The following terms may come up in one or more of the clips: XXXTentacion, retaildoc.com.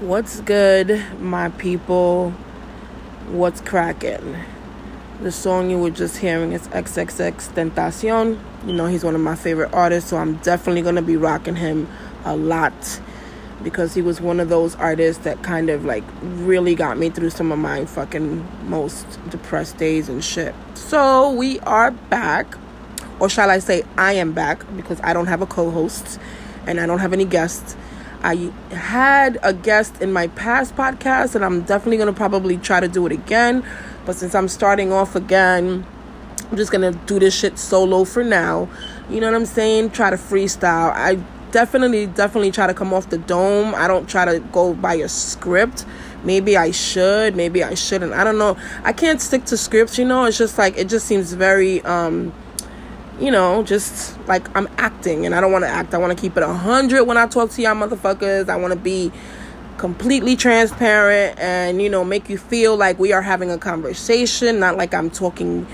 What's good, my people? What's crackin'? The song you were just hearing is XXXTentacion. You know, he's one of my favorite artists, so I'm definitely going to be rocking him a lot because he was one of those artists that kind of like really got me through some of my fucking most depressed days and shit. So we are back, or shall I say I am back, because I don't have a co-host and I don't have any guests. I had a guest in my past podcast, and I'm definitely going to probably try to do it again. But since I'm starting off again, I'm just going to do this shit solo for now. You know what I'm saying? Try to freestyle. I definitely try to come off the dome. I don't try to go by a script. Maybe I should. Maybe I shouldn't. I don't know. I can't stick to scripts, you know? It's just like, it just seems very... you know, just like I'm acting, and I don't want to act. I want to keep it 100 when I talk to y'all motherfuckers. I want to be completely transparent and, you know, make you feel like we are having a conversation, not like I'm talking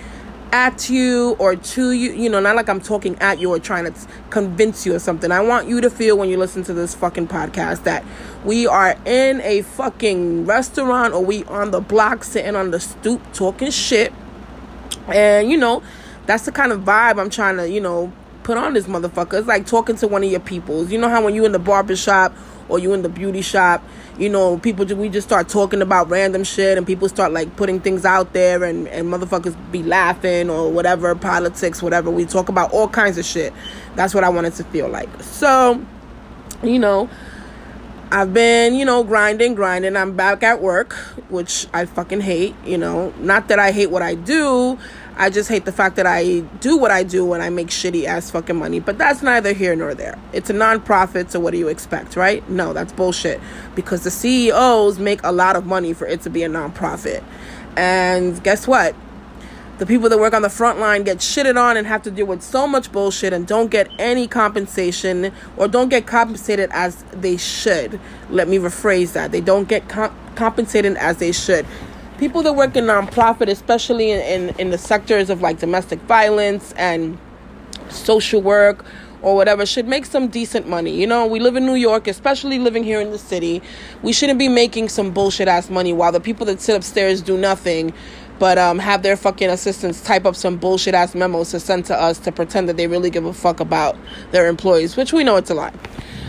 at you or to you, you know, not like I'm talking at you or trying to convince you or something. I want you to feel when you listen to this fucking podcast that we are in a fucking restaurant or we on the block sitting on the stoop talking shit. And, you know, that's the kind of vibe I'm trying to, you know, put on this motherfucker. It's like talking to one of your peoples. You know how when you in the barbershop or you in the beauty shop, you know, people, we just start talking about random shit and people start like putting things out there and motherfuckers be laughing or whatever, politics, whatever. We talk about all kinds of shit. That's what I wanted to feel like. So, you know, I've been, you know, grinding. I'm back at work, which I fucking hate, you know. Not that I hate what I do. I just hate the fact that I do what I do and I make shitty ass fucking money. But that's neither here nor there. It's a non-profit, so what do you expect, right? No, that's bullshit. Because the CEOs make a lot of money for it to be a non-profit. And guess what? The people that work on the front line get shitted on and have to deal with so much bullshit and don't get any compensation, or don't get compensated as they should. Let me rephrase that. They don't get compensated as they should. People that work in nonprofit, especially in the sectors of like domestic violence and social work or whatever, should make some decent money. You know, we live in New York, especially living here in the city. We shouldn't be making some bullshit ass money while the people that sit upstairs do nothing but have their fucking assistants type up some bullshit ass memos to send to us to pretend that they really give a fuck about their employees, which we know it's a lie.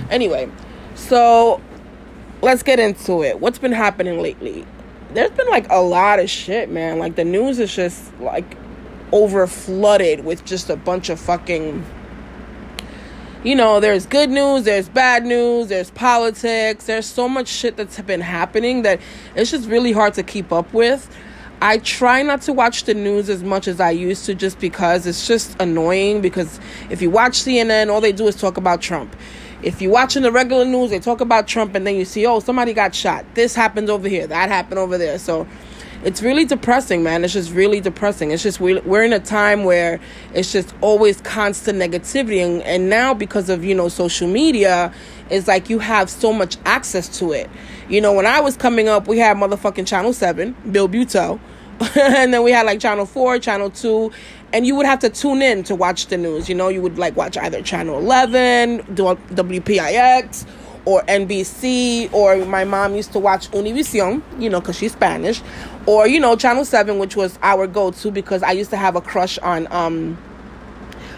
Anyway, so let's get into it. What's been happening lately? There's been like a lot of shit, man. Like the news is just like over flooded with just a bunch of fucking, you know, there's good news, there's bad news, there's politics. There's so much shit that's been happening that it's just really hard to keep up with. I try not to watch the news as much as I used to, just because it's just annoying, because if you watch CNN, all they do is talk about Trump. If you're watching the regular news, they talk about Trump, and then you see, oh, somebody got shot. This happened over here. That happened over there. So it's really depressing, man. It's just really depressing. It's just we're in a time where it's just always constant negativity. And now because of, you know, social media, it's like you have so much access to it. You know, when I was coming up, we had motherfucking Channel 7, Bill Buteau. And then we had like Channel 4, Channel 2, and you would have to tune in to watch the news. You know, you would like watch either Channel 11, WPIX, or NBC, or my mom used to watch Univision, you know, because she's Spanish, or, you know, Channel 7, which was our go-to because I used to have a crush on,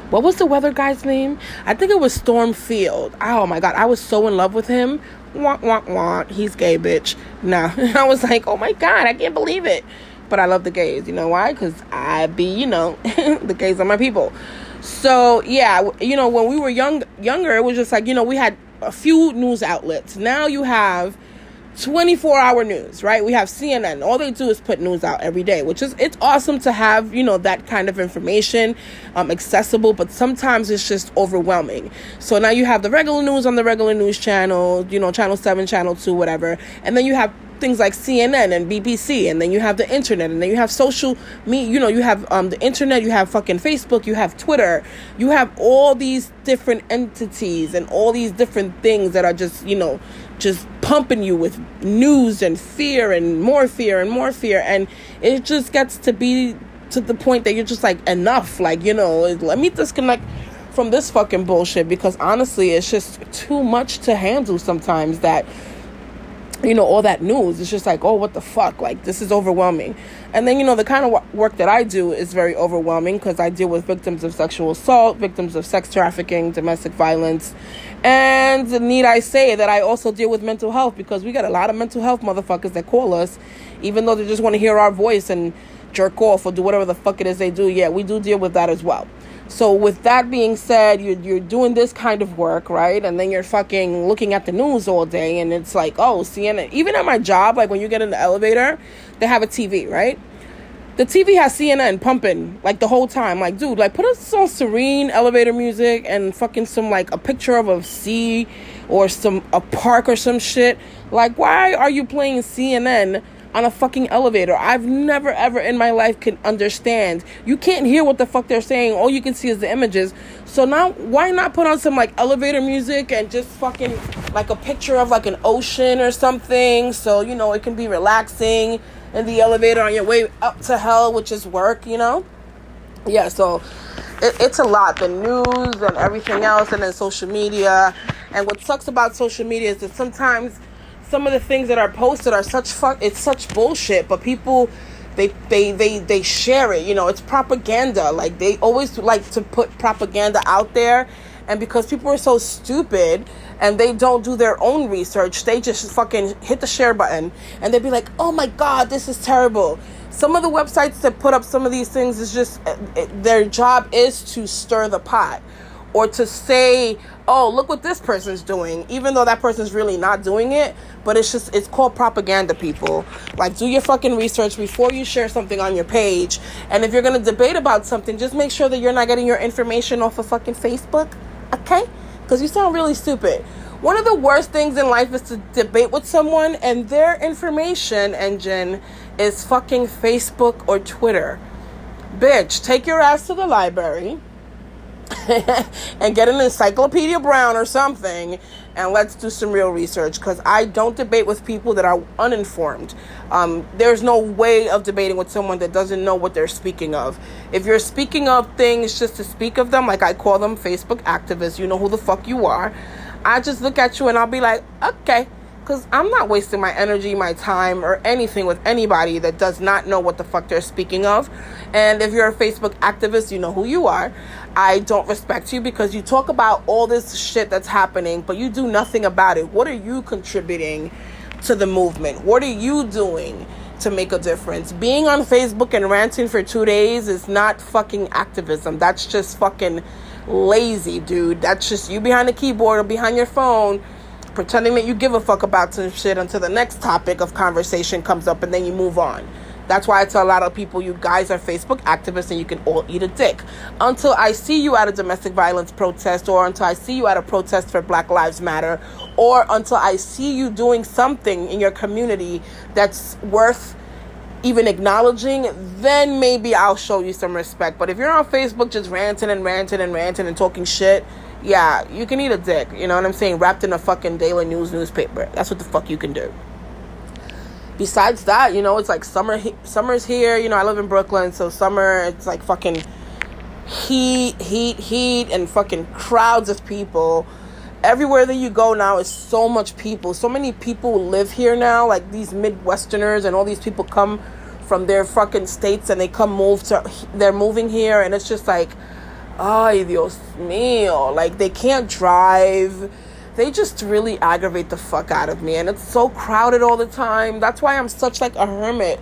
what was the weather guy's name? I think it was Storm Field. Oh my God, I was so in love with him. Want. He's gay, bitch. Nah. I was like, oh my God, I can't believe it. But I love the gays. You know why? Because I be, you know, the gays are my people. So, yeah, you know, when we were younger, it was just like, you know, we had a few news outlets. Now you have 24-hour news, right? We have CNN. All they do is put news out every day, which is, it's awesome to have, you know, that kind of information accessible, but sometimes it's just overwhelming. So now you have the regular news on the regular news channel, you know, Channel 7, Channel 2, whatever. And then you have things like CNN and BBC, and then you have the internet, and then you have social media. You know, you have the internet, you have fucking Facebook, you have Twitter, you have all these different entities and all these different things that are just, you know, just pumping you with news and fear and more fear and more fear, and it just gets to be to the point that you're just like, enough. Like, you know, let me disconnect from this fucking bullshit, because honestly, it's just too much to handle sometimes that you know, all that news. It's just like, oh, what the fuck? Like, this is overwhelming. And then, you know, the kind of work that I do is very overwhelming because I deal with victims of sexual assault, victims of sex trafficking, domestic violence. And need I say that I also deal with mental health, because we got a lot of mental health motherfuckers that call us, even though they just want to hear our voice and jerk off or do whatever the fuck it is they do. Yeah, we do deal with that as well. So with that being said, you're doing this kind of work, right? And then you're fucking looking at the news all day, and it's like, oh, CNN. Even at my job, like when you get in the elevator, they have a TV, right? The TV has CNN pumping like the whole time. Like, dude, like put us some serene elevator music and fucking some like a picture of a sea or a park or some shit. Like, why are you playing CNN on a fucking elevator? I've never ever in my life can understand. You can't hear what the fuck they're saying. All you can see is the images. So now why not put on some like elevator music and just fucking like a picture of like an ocean or something, so you know it can be relaxing in the elevator on your way up to hell, which is work, you know? Yeah, so it's a lot, the news and everything else, and then social media. And what sucks about social media is that sometimes some of the things that are posted are it's such bullshit, but people, they share it, you know, it's propaganda. Like, they always like to put propaganda out there, and because people are so stupid and they don't do their own research, they just fucking hit the share button, and they'd be like, oh my God, this is terrible. Some of the websites that put up some of these things is just, their job is to stir the pot, or to say, oh, look what this person's doing, even though that person's really not doing it. But it's just, it's called propaganda, people. Like, do your fucking research before you share something on your page. And if you're going to debate about something, just make sure that you're not getting your information off of fucking Facebook, okay? Because you sound really stupid. One of the worst things in life is to debate with someone and their information engine is fucking Facebook or Twitter. Bitch, take your ass to the library and get an Encyclopedia Brown or something, and let's do some real research, because I don't debate with people that are uninformed. There's no way of debating with someone that doesn't know what they're speaking of. If you're speaking of things just to speak of them, like I call them Facebook activists, you know who the fuck you are. I just look at you and I'll be like, okay, because I'm not wasting my energy, my time, or anything with anybody that does not know what the fuck they're speaking of. And if you're a Facebook activist, you know who you are. I don't respect you because you talk about all this shit that's happening, but you do nothing about it. What are you contributing to the movement? What are you doing to make a difference? Being on Facebook and ranting for 2 days is not fucking activism. That's just fucking lazy, dude. That's just you behind the keyboard or behind your phone, pretending that you give a fuck about some shit until the next topic of conversation comes up, and then you move on. That's why I tell a lot of people, you guys are Facebook activists and you can all eat a dick. Until I see you at a domestic violence protest, or until I see you at a protest for Black Lives Matter, or until I see you doing something in your community that's worth even acknowledging, then maybe I'll show you some respect. But if you're on Facebook just ranting and talking shit, yeah, you can eat a dick, you know what I'm saying? Wrapped in a fucking Daily News newspaper. That's what the fuck you can do. Besides that, you know, it's like summer's here. You know, I live in Brooklyn, so summer, it's like fucking heat, and fucking crowds of people. Everywhere that you go now is so much people. So many people live here now, like these Midwesterners, and all these people come from their fucking states, and they come they're moving here, and it's just like, ay, Dios mío. Like, they can't drive. They just really aggravate the fuck out of me. And it's so crowded all the time. That's why I'm such, like, a hermit.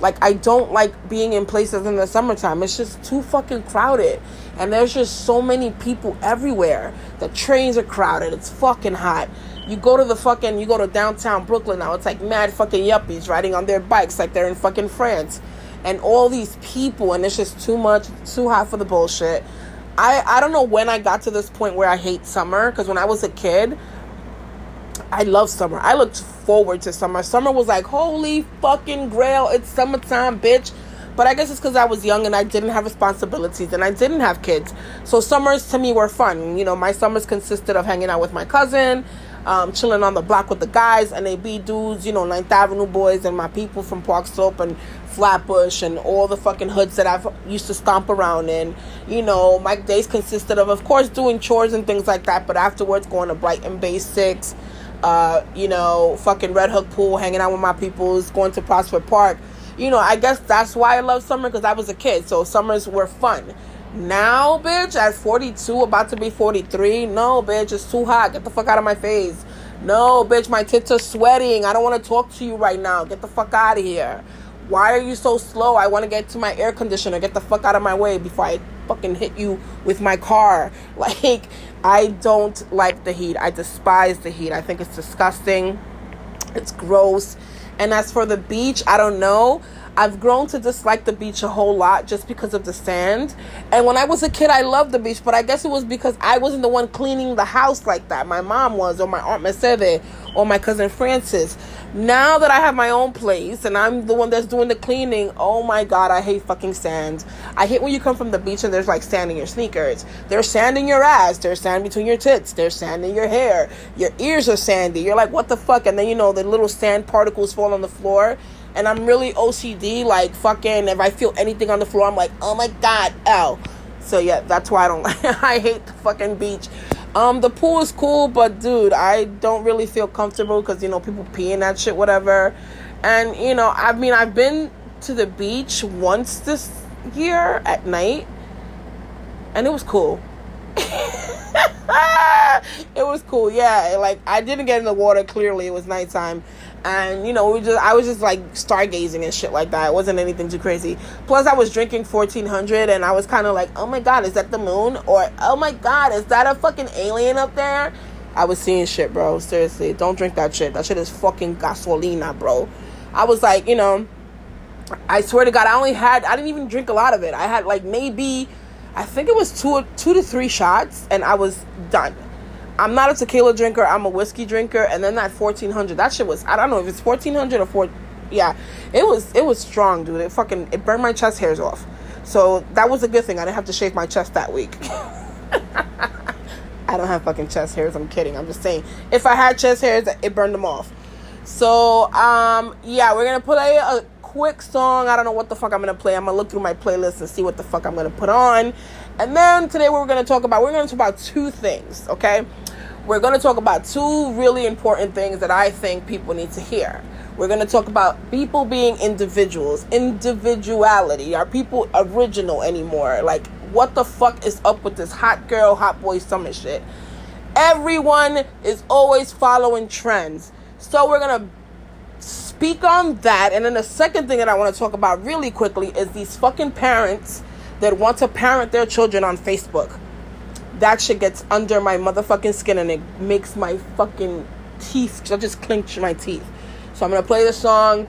Like, I don't like being in places in the summertime. It's just too fucking crowded. And there's just so many people everywhere. The trains are crowded. It's fucking hot. You go to downtown Brooklyn now. It's like mad fucking yuppies riding on their bikes like they're in fucking France. And all these people, and it's just too much, too hot for the bullshit. I don't know when I got to this point where I hate summer, because when I was a kid, I loved summer. I looked forward to summer. Summer was like, holy fucking grail, it's summertime, bitch. But I guess it's because I was young and I didn't have responsibilities and I didn't have kids. So summers to me were fun. You know, my summers consisted of hanging out with my cousin, chilling on the block with the guys, NAB dudes, you know, 9th Avenue boys, and my people from Park Slope and Flatbush and all the fucking hoods that I've used to stomp around in. You know, my days consisted of course, doing chores and things like that, but afterwards going to Brighton Bay 6, fucking Red Hook Pool, hanging out with my peoples, going to Prospect Park. You know, I guess that's why I love summer, because I was a kid, so summers were fun. Now, bitch, at 42, about to be 43, no, bitch, it's too hot. Get the fuck out of my face. No, bitch, my tits are sweating. I don't want to talk to you right now. Get the fuck out of here. Why are you so slow? I want to get to my air conditioner. Get the fuck out of my way before I fucking hit you with my car. Like, I don't like the heat. I despise the heat. I think it's disgusting. It's gross. And as for the beach, I don't know. I've grown to dislike the beach a whole lot just because of the sand. And when I was a kid, I loved the beach, but I guess it was because I wasn't the one cleaning the house like that. My mom was, or my Aunt Mercedes, or my cousin Francis. Now that I have my own place and I'm the one that's doing the cleaning, oh my God, I hate fucking sand. I hate when you come from the beach and there's like sand in your sneakers. There's sand in your ass. There's sand between your tits. There's sand in your hair. Your ears are sandy. You're like, what the fuck? And then, you know, the little sand particles fall on the floor. And I'm really OCD, like, fucking, if I feel anything on the floor, I'm like, oh my God, ow. So, yeah, that's why I don't like I hate the fucking beach. The pool is cool, but, dude, I don't really feel comfortable because, you know, people pee in that shit, whatever. And, you know, I mean, I've been to the beach once this year at night, and it was cool. It was cool, yeah. Like, I didn't get in the water, clearly. It was nighttime. And, you know, I was just, like, stargazing and shit like that. It wasn't anything too crazy. Plus, I was drinking 1400, and I was kind of like, oh, my God, is that the moon? Or, oh, my God, is that a fucking alien up there? I was seeing shit, bro. Seriously, don't drink that shit. That shit is fucking gasolina, bro. I was like, you know, I swear to God, I didn't even drink a lot of it. I had, like, maybe, I think it was two to three shots, and I was done. I'm not a tequila drinker. I'm a whiskey drinker. And then that 1400, that shit was, I don't know if it's 1400 or yeah, it was strong, dude. It burned my chest hairs off. So that was a good thing. I didn't have to shave my chest that week. I don't have fucking chest hairs. I'm kidding. I'm just saying, if I had chest hairs, it burned them off. So, yeah, we're going to play a quick song. I don't know what the fuck I'm going to play. I'm going to look through my playlist and see what the fuck I'm going to put on. And then today we're going to talk about two things, okay? We're going to talk about two really important things that I think people need to hear. We're going to talk about people being individuals, individuality. Are people original anymore? Like, what the fuck is up with this hot girl, hot boy summer shit? Everyone is always following trends. So we're going to speak on that. And then the second thing that I want to talk about really quickly is these fucking parents that want to parent their children on Facebook. That shit gets under my motherfucking skin, and it makes my fucking teeth. I just clench my teeth. So I'm going to play the song.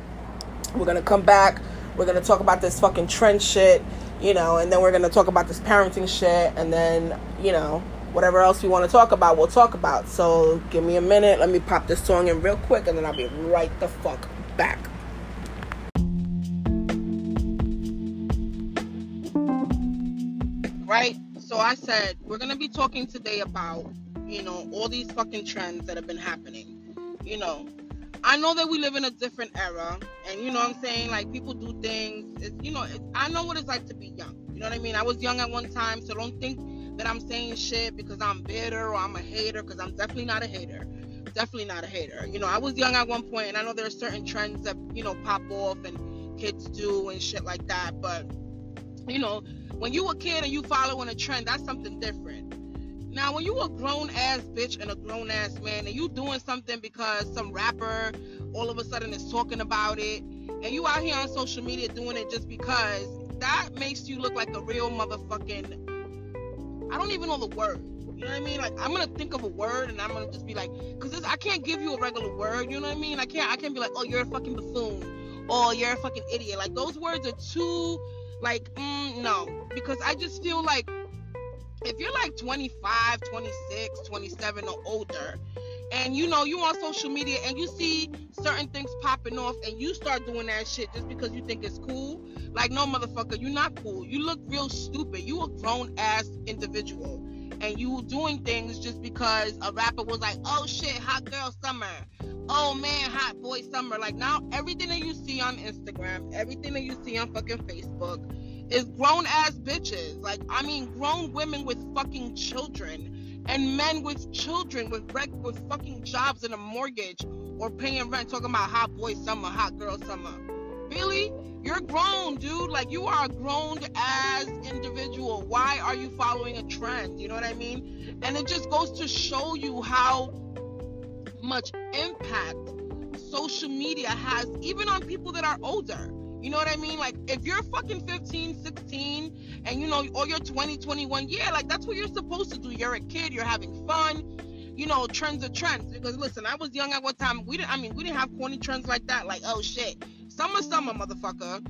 We're going to come back. We're going to talk about this fucking trend shit, you know, and then we're going to talk about this parenting shit. And then, you know, whatever else we want to talk about, we'll talk about. So give me a minute. Let me pop this song in real quick, and then I'll be right the fuck back. Right? So I said, we're going to be talking today about, you know, all these fucking trends that have been happening. You know, I know that we live in a different era, and you know what I'm saying? Like, people do things. I know what it's like to be young. You know what I mean? I was young at one time, so don't think that I'm saying shit because I'm bitter or I'm a hater, because I'm definitely not a hater. Definitely not a hater. You know, I was young at one point, and I know there are certain trends that, you know, pop off and kids do and shit like that, but, you know, when you a kid and you following a trend, that's something different. Now, when you a grown-ass bitch and a grown-ass man, and you doing something because some rapper all of a sudden is talking about it, and you out here on social media doing it just because, that makes you look like a real motherfucking, I don't even know the word. You know what I mean? Like, I'm going to think of a word, and I'm going to just be like, because I can't give you a regular word, you know what I mean? I can't be like, oh, you're a fucking buffoon, or you're a fucking idiot. Like, those words are too, like, no, because I just feel like if you're like 25, 26, 27 or older, and you know, you on social media and you see certain things popping off and you start doing that shit just because you think it's cool, like, no, motherfucker, you're not cool. You look real stupid. You a grown ass individual, and you doing things just because a rapper was like, oh shit, hot girl summer. Oh man, hot boy summer. Like, now everything that you see on Instagram, everything that you see on fucking Facebook is grown ass bitches. Like, I mean, grown women with fucking children and men with children with fucking jobs and a mortgage or paying rent talking about hot boy summer, hot girl summer. Really? You're grown, dude. Like, you are a grown-ass individual. Why are you following a trend? You know what I mean? And it just goes to show you how much impact social media has, even on people that are older. You know what I mean? Like, if you're fucking 15, 16, and, you know, or you're 20, 21, yeah, like, that's what you're supposed to do. You're a kid. You're having fun. You know, trends are trends. Because, listen, I was young at one time. We didn't have corny trends like that. Like, oh, shit. Summer, summer, motherfucker.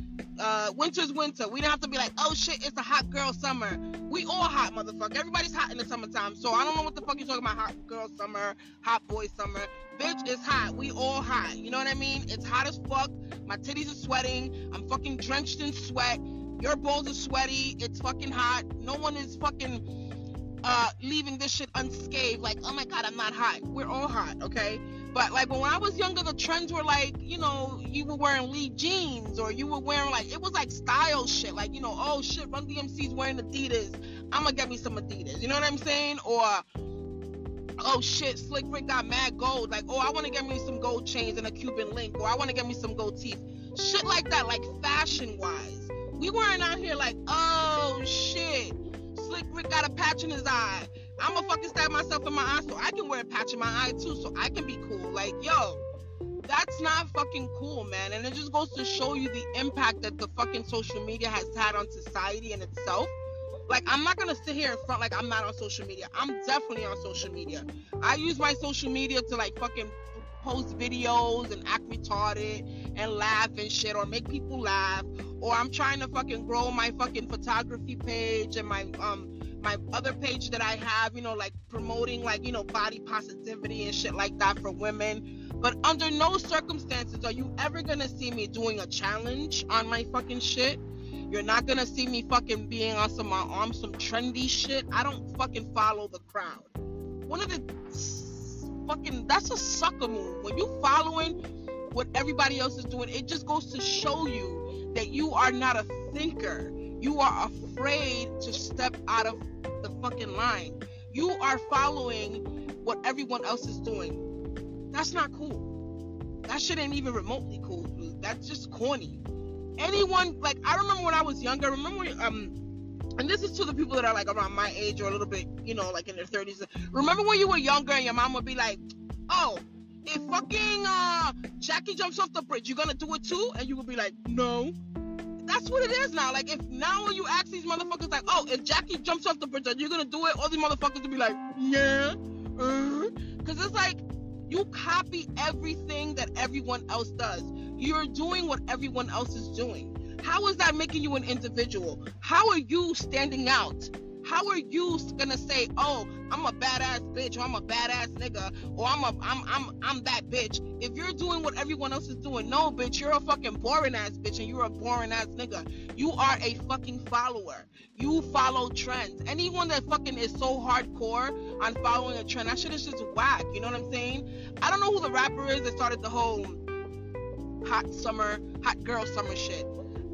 Winter's winter. We don't have to be like, oh shit, it's a hot girl summer. We all hot, motherfucker. Everybody's hot in the summertime. So I don't know what the fuck you're talking about, hot girl summer, hot boy summer. Bitch, it's hot. We all hot. You know what I mean? It's hot as fuck. My titties are sweating. I'm fucking drenched in sweat. Your balls are sweaty. It's fucking hot. No one is fucking leaving this shit unscathed. Like, oh my God, I'm not hot. We're all hot, okay? But, like, when I was younger, the trends were, like, you know, you were wearing Lee jeans or you were wearing, like, it was, like, style shit. Like, you know, oh, shit, Run DMC's wearing Adidas. I'm gonna get me some Adidas. You know what I'm saying? Or, oh, shit, Slick Rick got mad gold. Like, oh, I want to get me some gold chains and a Cuban link. Or I want to get me some gold teeth. Shit like that, like, fashion-wise. We weren't out here like, oh, shit, Slick Rick got a patch in his eye. I'm gonna fucking stab myself in my eye so I can wear a patch in my eye too, so I can be cool. Like, yo, that's not fucking cool, man. And it just goes to show you the impact that the fucking social media has had on society in itself. Like, I'm not gonna sit here in front like I'm not on social media. I'm definitely on social media. I use my social media to, like, fucking post videos and act retarded and laugh and shit, or make people laugh. Or I'm trying to fucking grow my fucking photography page and my other page that I have, you know, like, promoting, like, you know, body positivity and shit like that for women. But under no circumstances are you ever gonna see me doing a challenge on my fucking shit. You're not gonna see me fucking being on some trendy shit. I don't fucking follow the crowd. One of the fucking, that's a sucker move. When you following what everybody else is doing, it just goes to show you that you are not a thinker. You are afraid to step out of the fucking line. You are following what everyone else is doing. That's not cool. That shit ain't even remotely cool, dude. That's just corny. Anyone, like, I remember when I was younger, and this is to the people that are, like, around my age or a little bit, you know, like, in their 30s. Remember when you were younger and your mom would be like, oh, if fucking Jackie jumps off the bridge, you gonna do it too? And you would be like, no. That's what it is now. Like, if now you ask these motherfuckers, like, oh, if Jackie jumps off the bridge, are you gonna do it? All these motherfuckers will be like, yeah, because it's like, you copy everything that everyone else does. You're doing what everyone else is doing. How is that making you an individual? How are you standing out? How are you gonna say, oh, I'm a badass bitch, or I'm a badass nigga, or I'm that bitch, if you're doing what everyone else is doing? No, bitch, you're a fucking boring ass bitch, and you're a boring ass nigga. You are a fucking follower. You follow trends. Anyone that fucking is so hardcore on following a trend, that shit is just whack. You know what I'm saying? I don't know who the rapper is that started the whole hot summer, hot girl summer shit.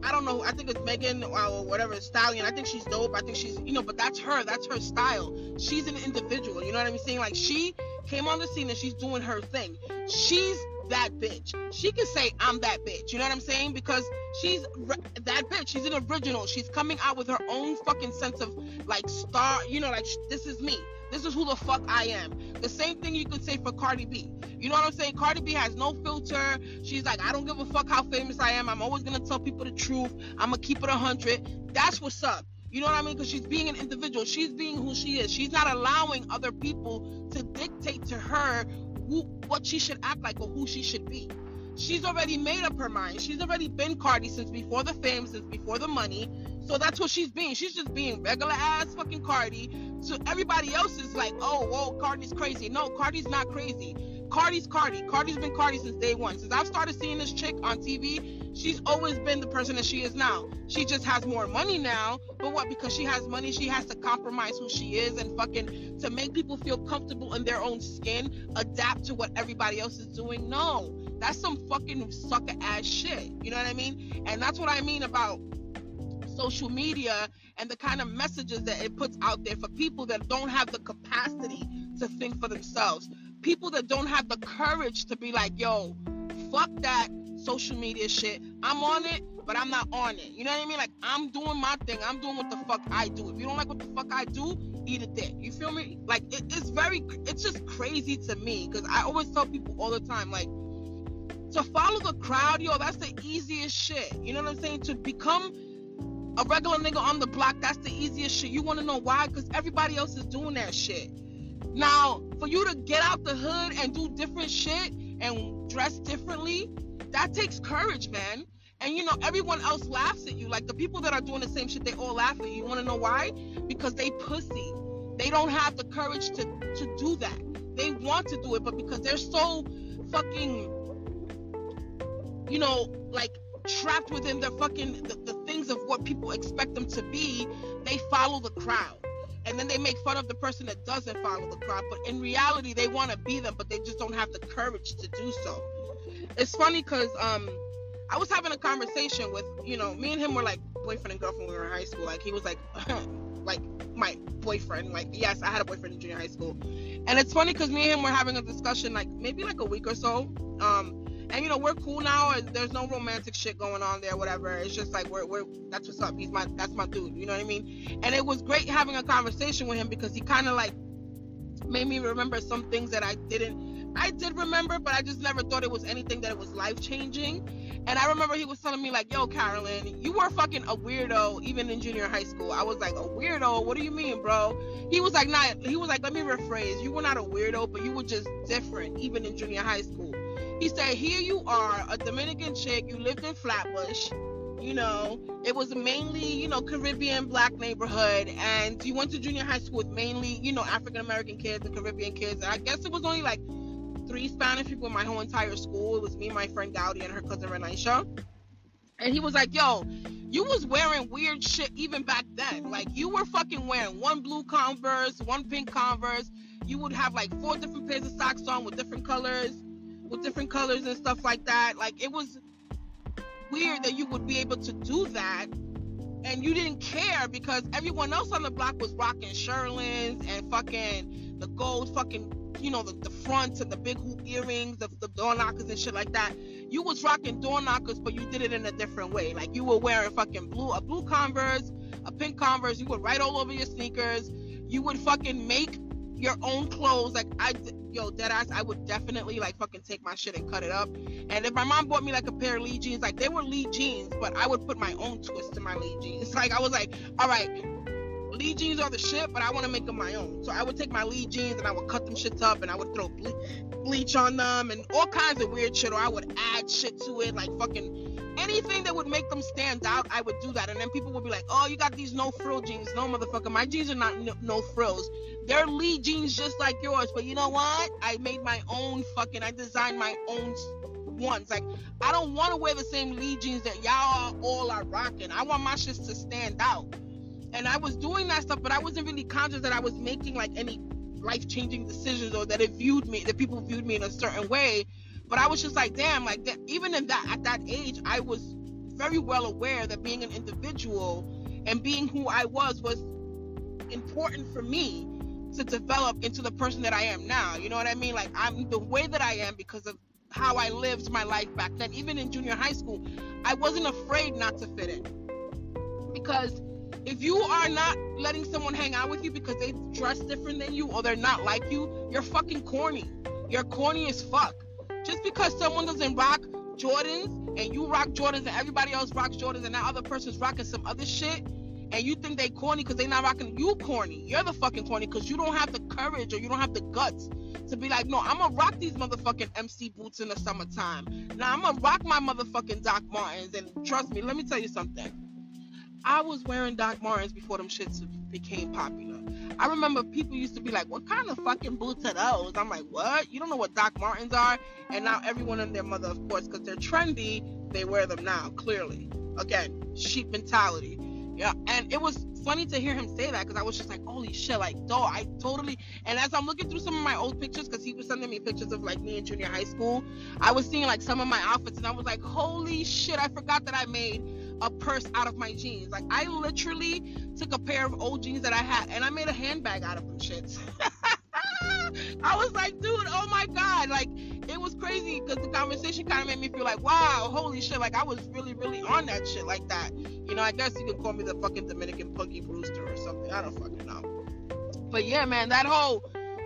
I don't know. I think it's Megan or whatever, Stallion. I think she's dope. I think she's, you know, but that's her. That's her style. She's an individual. You know what I'm saying? Like, she came on the scene and she's doing her thing. She's that bitch. She can say, I'm that bitch. You know what I'm saying? Because she's that bitch. She's an original. She's coming out with her own fucking sense of, like, star, you know, like, this is me. This is who the fuck I am. The same thing you could say for Cardi B. You know what I'm saying? Cardi B has no filter. She's like, I don't give a fuck how famous I am. I'm always going to tell people the truth. I'm going to keep it 100. That's what's up. You know what I mean? Because she's being an individual. She's being who she is. She's not allowing other people to dictate to her what she should act like or who she should be. She's already made up her mind. She's already been Cardi since before the fame, since before the money. So that's what she's being. She's just being regular ass fucking Cardi. So everybody else is like, oh, whoa, Cardi's crazy. No, Cardi's not crazy. Cardi's Cardi. Cardi's been Cardi since day one. Since I've started seeing this chick on TV, she's always been the person that she is now. She just has more money now. But what? Because she has money, she has to compromise who she is and fucking to make people feel comfortable in their own skin, adapt to what everybody else is doing. No, that's some fucking sucker ass shit. You know what I mean? And that's what I mean about social media and the kind of messages that it puts out there for people that don't have the capacity to think for themselves. People that don't have the courage to be like, yo, fuck that social media shit. I'm on it, but I'm not on it. You know what I mean? Like, I'm doing my thing. I'm doing what the fuck I do. If you don't like what the fuck I do, eat a dick. You feel me? Like, it's just crazy to me, because I always tell people all the time, like, to follow the crowd, yo, that's the easiest shit. You know what I'm saying? To become a regular nigga on the block, that's the easiest shit. You want to know why? Because everybody else is doing that shit. Now, for you to get out the hood and do different shit and dress differently, that takes courage, man. And, you know, everyone else laughs at you. Like, the people that are doing the same shit, they all laugh at you. You want to know why? Because they pussy. They don't have the courage to do that. They want to do it, but because they're so fucking, you know, like, trapped within their fucking, the things of what people expect them to be, they follow the crowd. And then they make fun of the person that doesn't follow the crowd. But in reality, they want to be them, but they just don't have the courage to do so. It's funny because I was having a conversation with, you know, me and him were like boyfriend and girlfriend when we were in high school. Like, he was like, like, my boyfriend. Like, yes, I had a boyfriend in junior high school. And it's funny because me and him were having a discussion, like, maybe like a week or so. And, you know, we're cool now. There's no romantic shit going on there, whatever. It's just like, we're that's what's up. That's my dude. You know what I mean? And it was great having a conversation with him, because he kind of like made me remember some things that I did remember, but I just never thought it was anything that it was life-changing. And I remember he was telling me like, yo, Carolyn, you were fucking a weirdo even in junior high school. I was like, a weirdo? What do you mean, bro? He was like, let me rephrase. You were not a weirdo, but you were just different even in junior high school. He said, here you are, a Dominican chick, you lived in Flatbush, you know, it was mainly, you know, Caribbean black neighborhood, and you went to junior high school with mainly, you know, African American kids and Caribbean kids, and I guess it was only like 3 Spanish people in my whole entire school. It was me, my friend Dowdy, and her cousin Renisha. And he was like, yo, you was wearing weird shit even back then. Like, you were fucking wearing one blue Converse, one pink Converse, you would have like 4 different pairs of socks on with different colors and stuff like that. Like, it was weird that you would be able to do that, and you didn't care because everyone else on the block was rocking Sherlins and fucking the gold fucking, you know, the fronts and the big hoop earrings, the door knockers and shit like that. You was rocking door knockers, but you did it in a different way. Like, you were wearing fucking a blue Converse, a pink Converse, you would write all over your sneakers, you would fucking make your own clothes. Like, yo, deadass, I would definitely like fucking take my shit and cut it up. And if my mom bought me like a pair of Lee jeans, like, they were Lee jeans, but I would put my own twist to my Lee jeans. Like, I was like, all right, Lee jeans are the shit, but I want to make them my own. So I would take my Lee jeans and I would cut them shit up, and I would throw bleach on them and all kinds of weird shit, or I would add shit to it, like fucking anything that would make them stand out, I would do that. And then people would be like, oh, you got these no frill jeans. No, motherfucker, my jeans are not no frills. They're Lee jeans just like yours, but you know what? I made my own fucking, I designed my own ones. Like, I don't want to wear the same Lee jeans that y'all all are rocking. I want my shit to stand out. And I was doing that stuff, but I wasn't really conscious that I was making like any life-changing decisions, or that that people viewed me in a certain way. But I was just like, damn, like that, even in that, at that age, I was very well aware that being an individual and being who I was important for me to develop into the person that I am now. You know what I mean? Like, I'm the way that I am because of how I lived my life back then. Even in junior high school, I wasn't afraid not to fit in, because if you are not letting someone hang out with you because they dress different than you or they're not like you, you're fucking corny. You're corny as fuck. Just because someone doesn't rock Jordans and you rock Jordans and everybody else rocks Jordans and that other person's rocking some other shit, and you think they corny because they not rocking, you corny. You're the fucking corny because you don't have the courage or you don't have the guts to be like, no, I'm going to rock these motherfucking MC boots in the summertime. Now, I'm going to rock my motherfucking Doc Martens. And trust me, let me tell you something. I was wearing Doc Martens before them shits became popular. I remember people used to be like, what kind of fucking boots are those? I'm like, what? You don't know what Doc Martens are? And now everyone and their mother, of course, because they're trendy, they wear them now, clearly. Again, sheep mentality. Yeah, and it was funny to hear him say that, because I was just like, holy shit, like, though, I totally, and as I'm looking through some of my old pictures, because he was sending me pictures of, like, me in junior high school, I was seeing, like, some of my outfits, and I was like, holy shit, I forgot that I made a purse out of my jeans. Like, I literally took a pair of old jeans that I had and I made a handbag out of them shits. I was like, dude, oh my God. Like, it was crazy because the conversation kind of made me feel like, wow, holy shit. Like, I was really, really on that shit like that. You know, I guess you could call me the fucking Dominican Punky Brewster or something. I don't fucking know. But yeah, man, that whole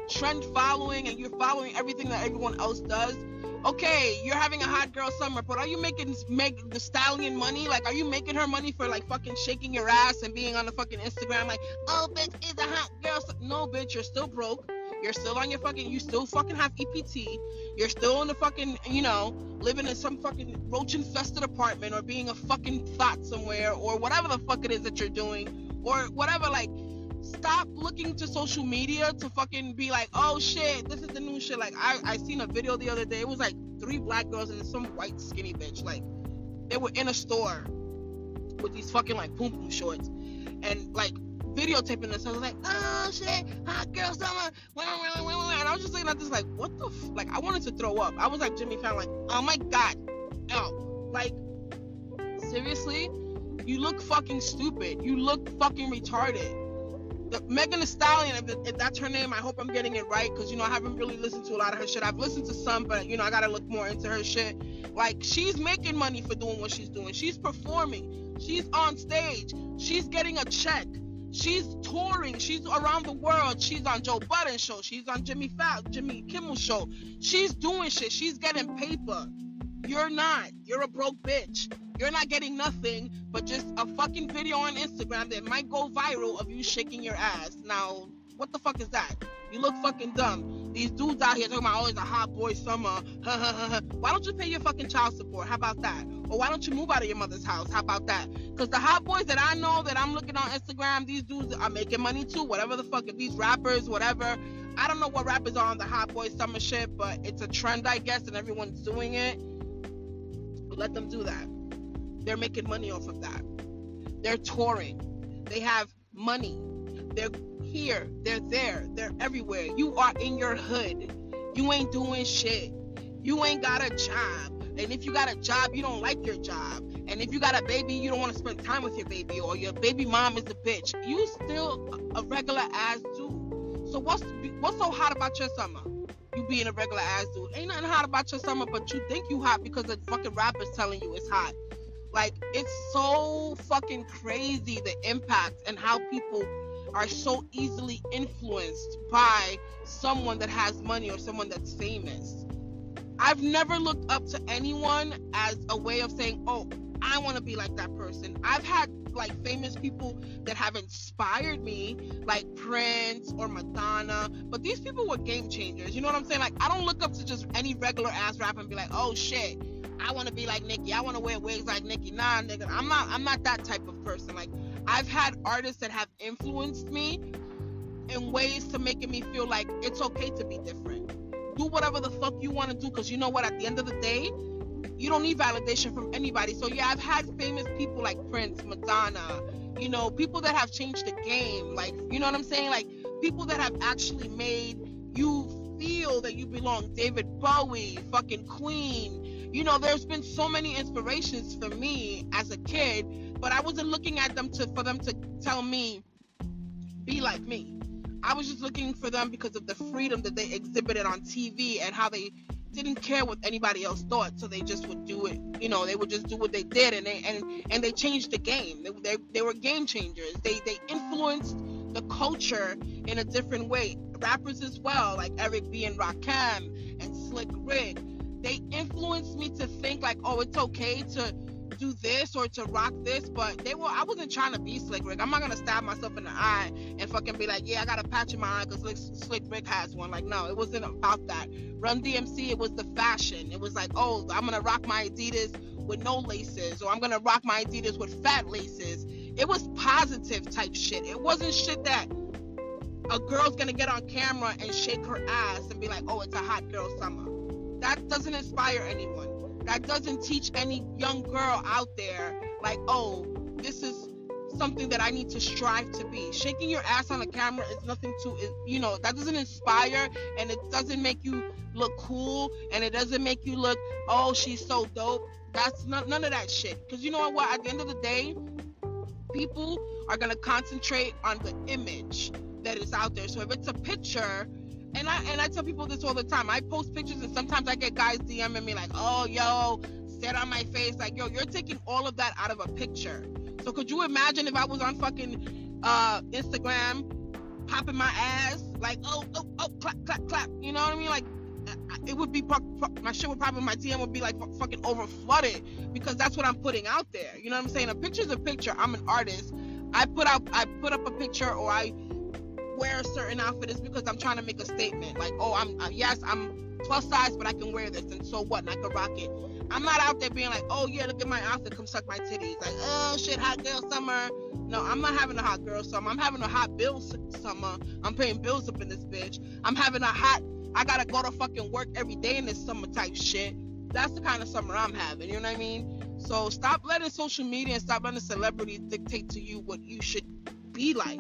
trend following and you're following everything that everyone else does. Okay, you're having a hot girl summer, but are you making the stallion money? Like, are you making her money for, like, fucking shaking your ass and being on the fucking Instagram like, oh, bitch, it's a hot girl. No, bitch, you're still broke. You're still on your fucking, you still fucking have EPT. You're still in the fucking, you know, living in some fucking roach-infested apartment or being a fucking thought somewhere or whatever the fuck it is that you're doing or whatever. Like, stop looking to social media to fucking be like, oh shit, this is the new shit. Like, I seen a video the other day. It was like 3 black girls and some white skinny bitch. Like, they were in a store with these fucking like poom poom shorts and like videotaping themselves. Like, oh shit, hot girl summer. And I was just looking at this like, what the f-? Like, I wanted to throw up. I was like Jimmy Fallon, like, oh my God, no, like, seriously, you look fucking stupid. You look fucking retarded. Megan Thee Stallion, if that's her name, I hope I'm getting it right, because, you know, I haven't really listened to a lot of her shit. I've listened to some, but, you know, I gotta look more into her shit. Like, she's making money for doing what she's doing. She's performing. She's on stage. She's getting a check. She's touring. She's around the world. She's on Joe Budden's show. She's on Jimmy Kimmel's show. She's doing shit. She's getting paper. You're not. You're a broke bitch. You're not getting nothing but just a fucking video on Instagram that might go viral of you shaking your ass. Now, what the fuck is that? You look fucking dumb. These dudes out here talking about, oh, it's a hot boy summer. Why don't you pay your fucking child support? How about that? Or why don't you move out of your mother's house? How about that? Because the hot boys that I know that I'm looking on Instagram, these dudes are making money too. Whatever the fuck, if these rappers, whatever. I don't know what rappers are on the hot boy summer shit, but it's a trend, I guess, and everyone's doing it. But let them do that. They're making money off of that. They're touring. They have money. They're here. They're there. They're everywhere. You are in your hood. You ain't doing shit. You ain't got a job. And if you got a job, you don't like your job. And if you got a baby, you don't want to spend time with your baby, or your baby mom is a bitch. You still a regular ass dude. So what's so hot about your summer? You being a regular ass dude. Ain't nothing hot about your summer, but you think you hot because the fucking rapper's telling you it's hot. Like, it's so fucking crazy, the impact and how people are so easily influenced by someone that has money or someone that's famous. I've never looked up to anyone as a way of saying, oh, I want to be like that person. I've had, like, famous people that have inspired me, like Prince or Madonna, but these people were game changers. You know what I'm saying? Like, I don't look up to just any regular ass rapper and be like, oh, shit, I want to be like Nicki. I want to wear wigs like Nicki. Nah, nigga, I'm not that type of person. Like, I've had artists that have influenced me in ways to making me feel like it's okay to be different. Do whatever the fuck you want to do, because you know what? At the end of the day, you don't need validation from anybody. So yeah, I've had famous people like Prince, Madonna, you know, people that have changed the game. Like, you know what I'm saying? Like, people that have actually made you feel that you belong. David Bowie, fucking Queen. You know, there's been so many inspirations for me as a kid, but I wasn't looking at them for them to tell me, be like me. I was just looking for them because of the freedom that they exhibited on TV and how they didn't care what anybody else thought, so they just would do it. You know, they would just do what they did, and they changed the game. They were game changers. They influenced the culture in a different way. Rappers as well, like Eric B and Rakim and Slick Rick. They influenced me to think like, oh, it's okay to do this or to rock this, but I wasn't trying to be Slick Rick. I'm not going to stab myself in the eye and fucking be like, yeah, I got a patch in my eye because Slick Rick has one. Like, no, it wasn't about that. Run DMC, it was the fashion. It was like, oh, I'm going to rock my Adidas with no laces, or I'm going to rock my Adidas with fat laces. It was positive type shit. It wasn't shit that a girl's going to get on camera and shake her ass and be like, oh, it's a hot girl summer. That doesn't inspire anyone. That doesn't teach any young girl out there, like, oh, this is something that I need to strive to be. Shaking your ass on a camera is nothing to, that doesn't inspire, and it doesn't make you look cool, and it doesn't make you look, oh, she's so dope. That's not none of that shit. Because you know what? At the end of the day, people are going to concentrate on the image that is out there. So if it's a picture, and I tell people this all the time, I post pictures and sometimes I get guys DMing me like, oh, yo, stare on my face. Like, yo, you're taking all of that out of a picture. So could you imagine if I was on fucking Instagram popping my ass like, oh, clap, clap, clap. You know what I mean? Like, it would be, my shit would probably, my DM would be like fucking over flooded, because that's what I'm putting out there. You know what I'm saying? A picture's a picture. I'm an artist. I put up a picture, or I wear a certain outfit is because I'm trying to make a statement. Like, oh, I'm plus size, but I can wear this, and so what? And I can rock it. I'm not out there being like, oh yeah, look at my outfit, come suck my titties. Like, oh shit, hot girl summer. No, I'm not having a hot girl summer. I'm having a hot bill summer. I'm paying bills up in this bitch. I'm having a hot, I gotta go to fucking work every day in this summer type shit. That's the kind of summer I'm having, you know what I mean? So stop letting social media and stop letting celebrities dictate to you what you should be like.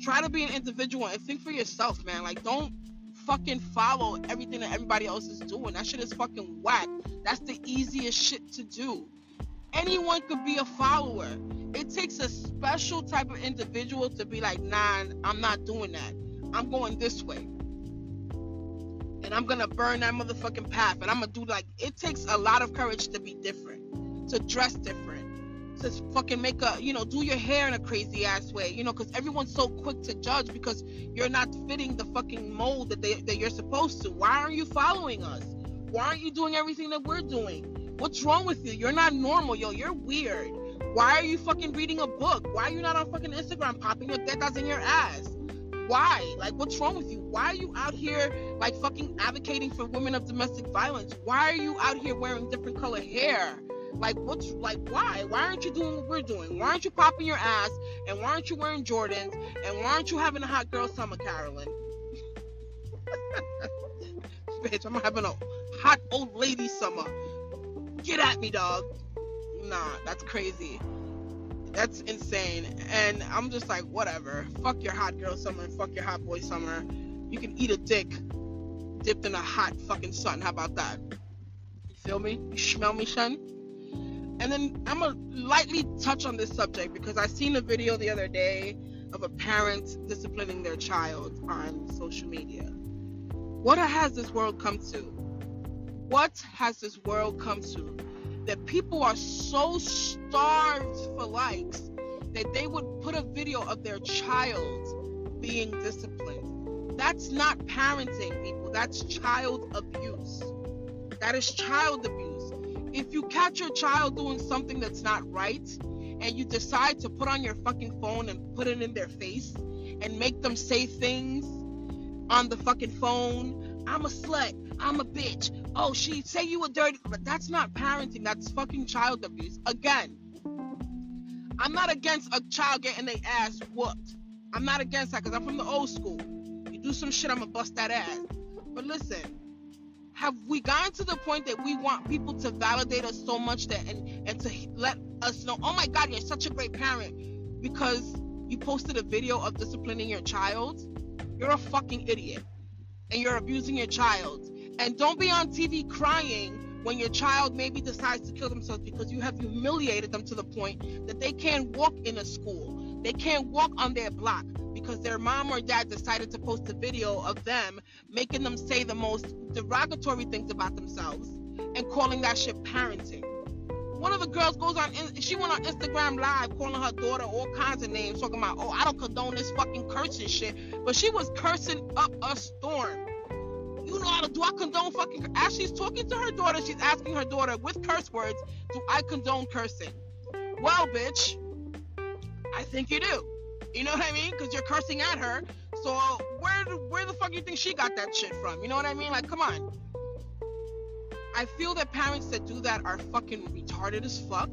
Try to be an individual and think for yourself, man. Like, don't fucking follow everything that everybody else is doing. That shit is fucking whack. That's the easiest shit to do. Anyone could be a follower. It takes a special type of individual to be like, nah, I'm not doing that. I'm going this way. And I'm going to burn that motherfucking path. And I'm going to do, like, it takes a lot of courage to be different, to dress different, to fucking make a, do your hair in a crazy ass way, because everyone's so quick to judge because you're not fitting the fucking mold that you're supposed to. Why aren't you following us? Why aren't you doing everything that we're doing? What's wrong with you? You're not normal, yo. You're weird. Why are you fucking reading a book? Why are you not on fucking Instagram popping your dick out in your ass? Why? Like, what's wrong with you? Why are you out here, like, fucking advocating for women of domestic violence? Why are you out here wearing different color hair? Like, what's, like, why? Why aren't you doing what we're doing? Why aren't you popping your ass? And why aren't you wearing Jordans? And why aren't you having a hot girl summer, Carolyn? Bitch, I'm having a hot old lady summer. Get at me, dog. Nah, that's crazy. That's insane. And I'm just like, whatever. Fuck your hot girl summer and fuck your hot boy summer. You can eat a dick dipped in a hot fucking sun. How about that? You feel me? You smell me, son? And then I'm going to lightly touch on this subject because I seen a video the other day of a parent disciplining their child on social media. What has this world come to? What has this world come to? That people are so starved for likes that they would put a video of their child being disciplined. That's not parenting, people. That's child abuse. That is child abuse. If you catch your child doing something that's not right and you decide to put on your fucking phone and put it in their face and make them say things on the fucking phone, I'm a slut, I'm a bitch, oh, she say you a dirty, but that's not parenting, that's fucking child abuse. Again, I'm not against a child getting their ass whooped. I'm not against that because I'm from the old school. You do some shit, I'm going to bust that ass. But listen, have we gotten to the point that we want people to validate us so much that and to let us know, oh my God, you're such a great parent because you posted a video of disciplining your child? You're a fucking idiot and you're abusing your child. And don't be on TV crying when your child maybe decides to kill themselves because you have humiliated them to the point that they can't walk in a school. They can't walk on their block because their mom or dad decided to post a video of them making them say the most derogatory things about themselves and calling that shit parenting. One of the girls goes on, she went on Instagram Live calling her daughter all kinds of names, talking about, oh, I don't condone this fucking cursing shit, but she was cursing up a storm. You know how to do I condone fucking, as she's talking to her daughter, she's asking her daughter with curse words, do I condone cursing? Well, bitch, I think you do. You know what I mean? Because you're cursing at her. So where the fuck do you think she got that shit from? You know what I mean? Like, come on. I feel that parents that do that are fucking retarded as fuck.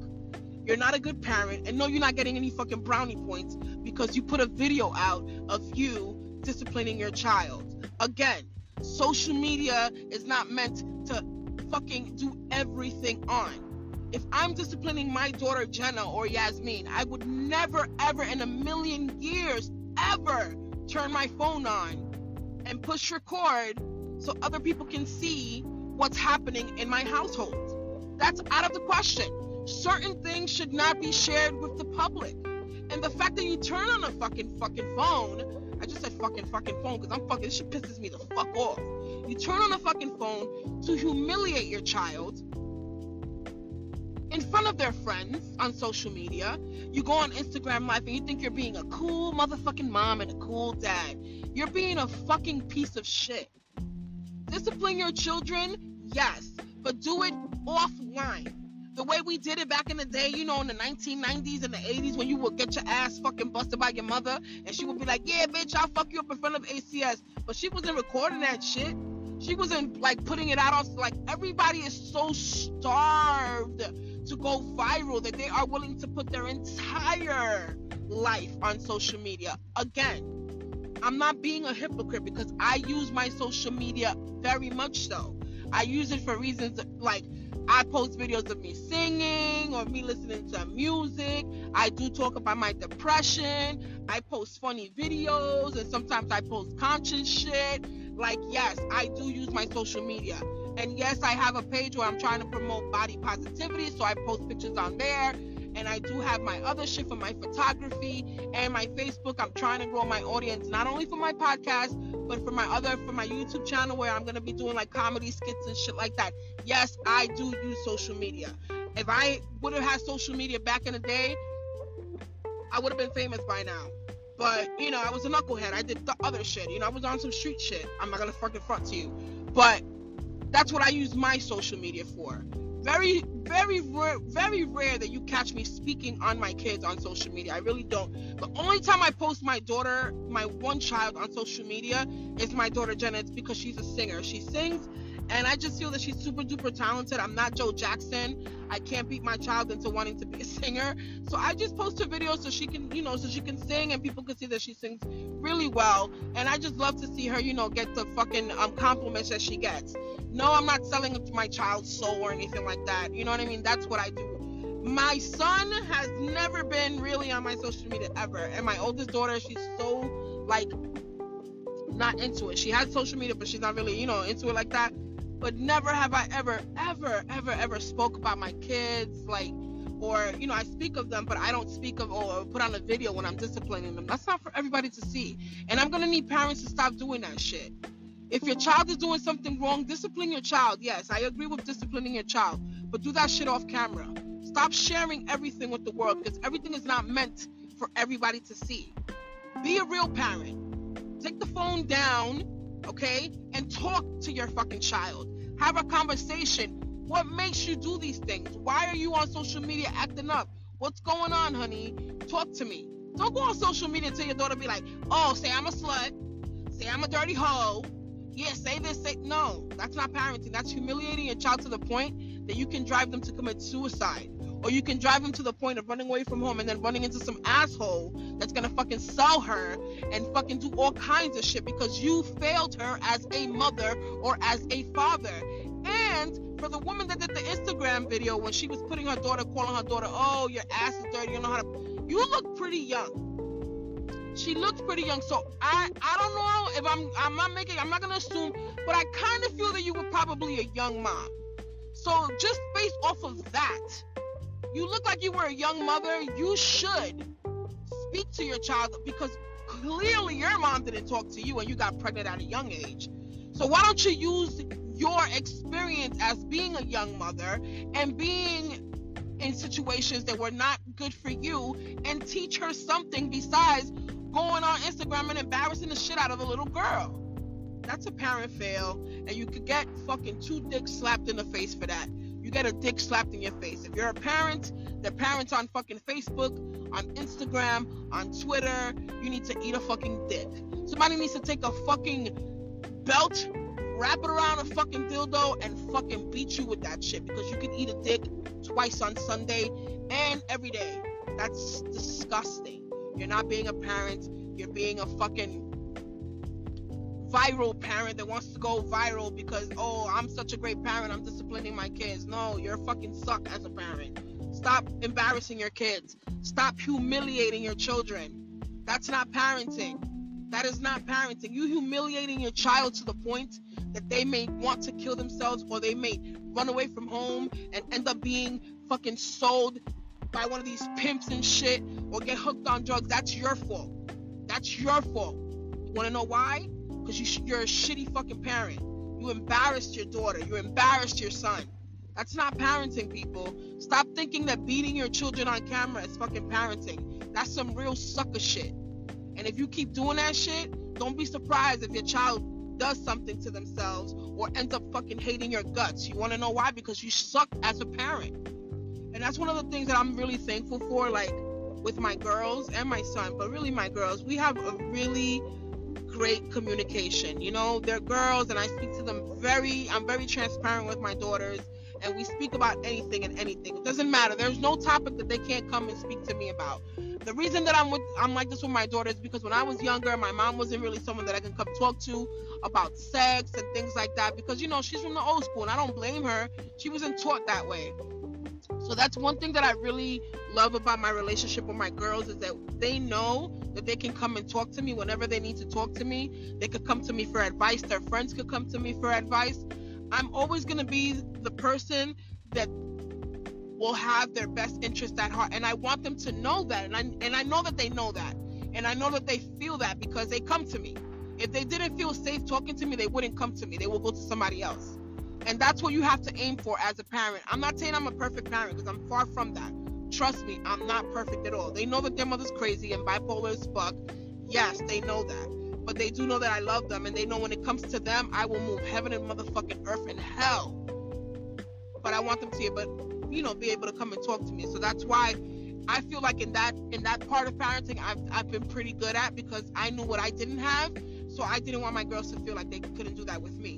You're not a good parent. And no, you're not getting any fucking brownie points because you put a video out of you disciplining your child. Again, social media is not meant to fucking do everything on. If I'm disciplining my daughter Jenna or Yasmin, I would never, ever in a million years, ever turn my phone on and push record so other people can see what's happening in my household. That's out of the question. Certain things should not be shared with the public. And the fact that you turn on a fucking phone, I just said fucking phone because I'm fucking, shit pisses me the fuck off. You turn on a fucking phone to humiliate your child in front of their friends on social media. You go on Instagram Live and you think you're being a cool motherfucking mom and a cool dad. You're being a fucking piece of shit. Discipline your children, yes, but do it offline. The way we did it back in the day, you know, in the 1990s and the 80s, when you would get your ass fucking busted by your mother and she would be like, yeah, bitch, I'll fuck you up in front of ACS. But she wasn't recording that shit. She wasn't, like, putting it out. Like, everybody is so starved to go viral that they are willing to put their entire life on social media. Again, I'm not being a hypocrite because I use my social media very much so. I use it for reasons like, I post videos of me singing or me listening to music. I do talk about my depression. I post funny videos and sometimes I post conscious shit. Like, yes, I do use my social media. And yes, I have a page where I'm trying to promote body positivity. So I post pictures on there. And I do have my other shit for my photography and my Facebook. I'm trying to grow my audience, not only for my podcast, but for my YouTube channel where I'm going to be doing like comedy skits and shit like that. Yes, I do use social media. If I would have had social media back in the day, I would have been famous by now. But, you know, I was a knucklehead. I did the other shit. You know, I was on some street shit. I'm not going to fucking front to you. But that's what I use my social media for. Very, very rare, that you catch me speaking on my kids on social media. I really don't. The only time I post my daughter, my one child on social media is my daughter Jenna. It's because she's a singer. She sings, and I just feel that she's super duper talented. I'm not Joe Jackson. I can't beat my child into wanting to be a singer. So I just post her videos so she can, you know, so she can sing and people can see that she sings really well. And I just love to see her, you know, get the fucking compliments that she gets. No, I'm not selling my child's soul or anything like that. You know what I mean? That's what I do. My son has never been really on my social media ever. And my oldest daughter, she's so, like, not into it. She has social media, but she's not really, you know, into it like that. But never have I ever spoke about my kids, like, or, you know, I speak of them, but I don't speak of or put on a video when I'm disciplining them. That's not for everybody to see. And I'm going to need parents to stop doing that shit. If your child is doing something wrong, discipline your child. Yes, I agree with disciplining your child, but do that shit off camera. Stop sharing everything with the world because everything is not meant for everybody to see. Be a real parent. Take the phone down, okay, and talk to your fucking child. Have a conversation. What makes you do these things? Why are you on social media acting up? What's going on, honey? Talk to me. Don't go on social media and tell your daughter, be like, oh, say I'm a slut. Say I'm a dirty hoe. Yeah, say this, say... No, that's not parenting. That's humiliating your child to the point that you can drive them to commit suicide. Or you can drive them to the point of running away from home and then running into some asshole that's going to fucking sell her and fucking do all kinds of shit because you failed her as a mother or as a father. And for the woman that did the Instagram video when she was putting her daughter, calling her daughter, oh, your ass is dirty, you don't know how to... You look pretty young. She looks pretty young, so I don't know if I'm not gonna assume, but I kind of feel that you were probably a young mom. So just based off of that, you look like you were a young mother. You should speak to your child because clearly your mom didn't talk to you and you got pregnant at a young age. So why don't you use your experience as being a young mother and being in situations that were not good for you and teach her something besides going on Instagram and embarrassing the shit out of a little girl? That's a parent fail, and you could get fucking 2 dicks slapped in the face for that. You get a dick slapped in your face. If you're a parent, the parents on fucking Facebook, on Instagram, on Twitter, you need to eat a fucking dick. Somebody needs to take a fucking belt, wrap it around a fucking dildo, and fucking beat you with that shit because you can eat a dick twice on Sunday and every day. That's disgusting. You're not being a parent. You're being a fucking viral parent that wants to go viral because, oh, I'm such a great parent, I'm disciplining my kids. No, you're fucking suck as a parent. Stop embarrassing your kids. Stop humiliating your children. That's not parenting. That is not parenting. You humiliating your child to the point that they may want to kill themselves, or they may run away from home and end up being fucking sold by one of these pimps and shit, or get hooked on drugs. That's your fault. That's your fault. You want to know why? Because you're a shitty fucking parent. You embarrassed your daughter. You embarrassed your son. That's not parenting, people. Stop thinking that beating your children on camera is fucking parenting. That's some real sucker shit. And if you keep doing that shit, don't be surprised if your child does something to themselves or ends up fucking hating your guts. You want to know why? Because you suck as a parent. And that's one of the things that I'm really thankful for, like, with my girls and my son, but really my girls. We have a really great communication. You know, they're girls, and I speak to them I'm very transparent with my daughters, and we speak about anything and anything. It doesn't matter. There's no topic that they can't come and speak to me about. The reason that I'm like this with my daughters, because when I was younger, my mom wasn't really someone that I can come talk to about sex and things like that, because, you know, she's from the old school, and I don't blame her. She wasn't taught that way. So that's one thing that I really love about my relationship with my girls, is that they know that they can come and talk to me whenever they need to talk to me. They could come to me for advice. Their friends could come to me for advice. I'm always going to be the person that will have their best interest at heart, and I want them to know that, and I know that they know that, and I know that they feel that, because they come to me. If they didn't feel safe talking to me, they wouldn't come to me. They will go to somebody else. And that's what you have to aim for as a parent. I'm not saying I'm a perfect parent, because I'm far from that. Trust me, I'm not perfect at all. They know that their mother's crazy and bipolar as fuck. Yes, they know that. But they do know that I love them, and they know when it comes to them, I will move heaven and motherfucking earth and hell. But I want them to be able to come and talk to me. So that's why I feel like in that part of parenting, I've been pretty good at, because I knew what I didn't have, so I didn't want my girls to feel like they couldn't do that with me.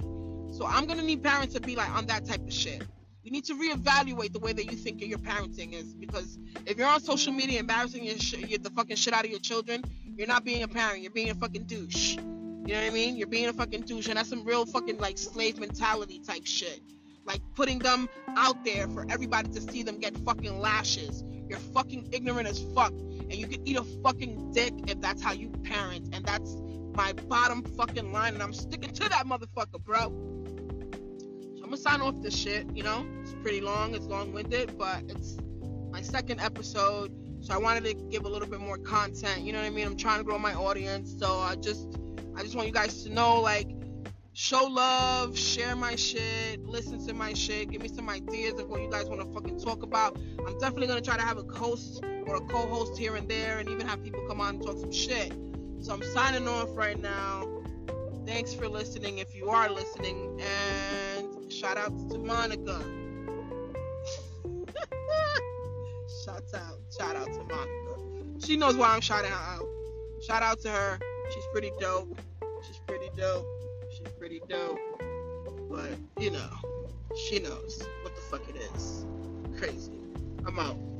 So I'm going to need parents to be like on that type of shit. You need to reevaluate the way that you think your parenting is, because if you're on social media embarrassing the fucking shit out of your children, you're not being a parent. You're being a fucking douche. You know what I mean? You're being a fucking douche, and that's some real fucking, like, slave mentality type shit. Like, putting them out there for everybody to see them get fucking lashes. You're fucking ignorant as fuck, and you can eat a fucking dick if that's how you parent, and that's my bottom fucking line, and I'm sticking to that motherfucker, bro. So I'm gonna sign off this shit, you know? It's pretty long. It's long-winded, but it's my second episode. So I wanted to give a little bit more content, you know what I mean? I'm trying to grow my audience, so I just want you guys to know, like, show love, share my shit, listen to my shit, give me some ideas of what you guys want to fucking talk about. I'm definitely going to try to have a host or a co-host here and there, and even have people come on and talk some shit. So I'm signing off right now. Thanks for listening, if you are listening, and shout out to Monica. Shout out to Monica. She knows why I'm shouting her out. Shout out to her. She's pretty dope. But, you know, she knows what the fuck it is. Crazy. I'm out.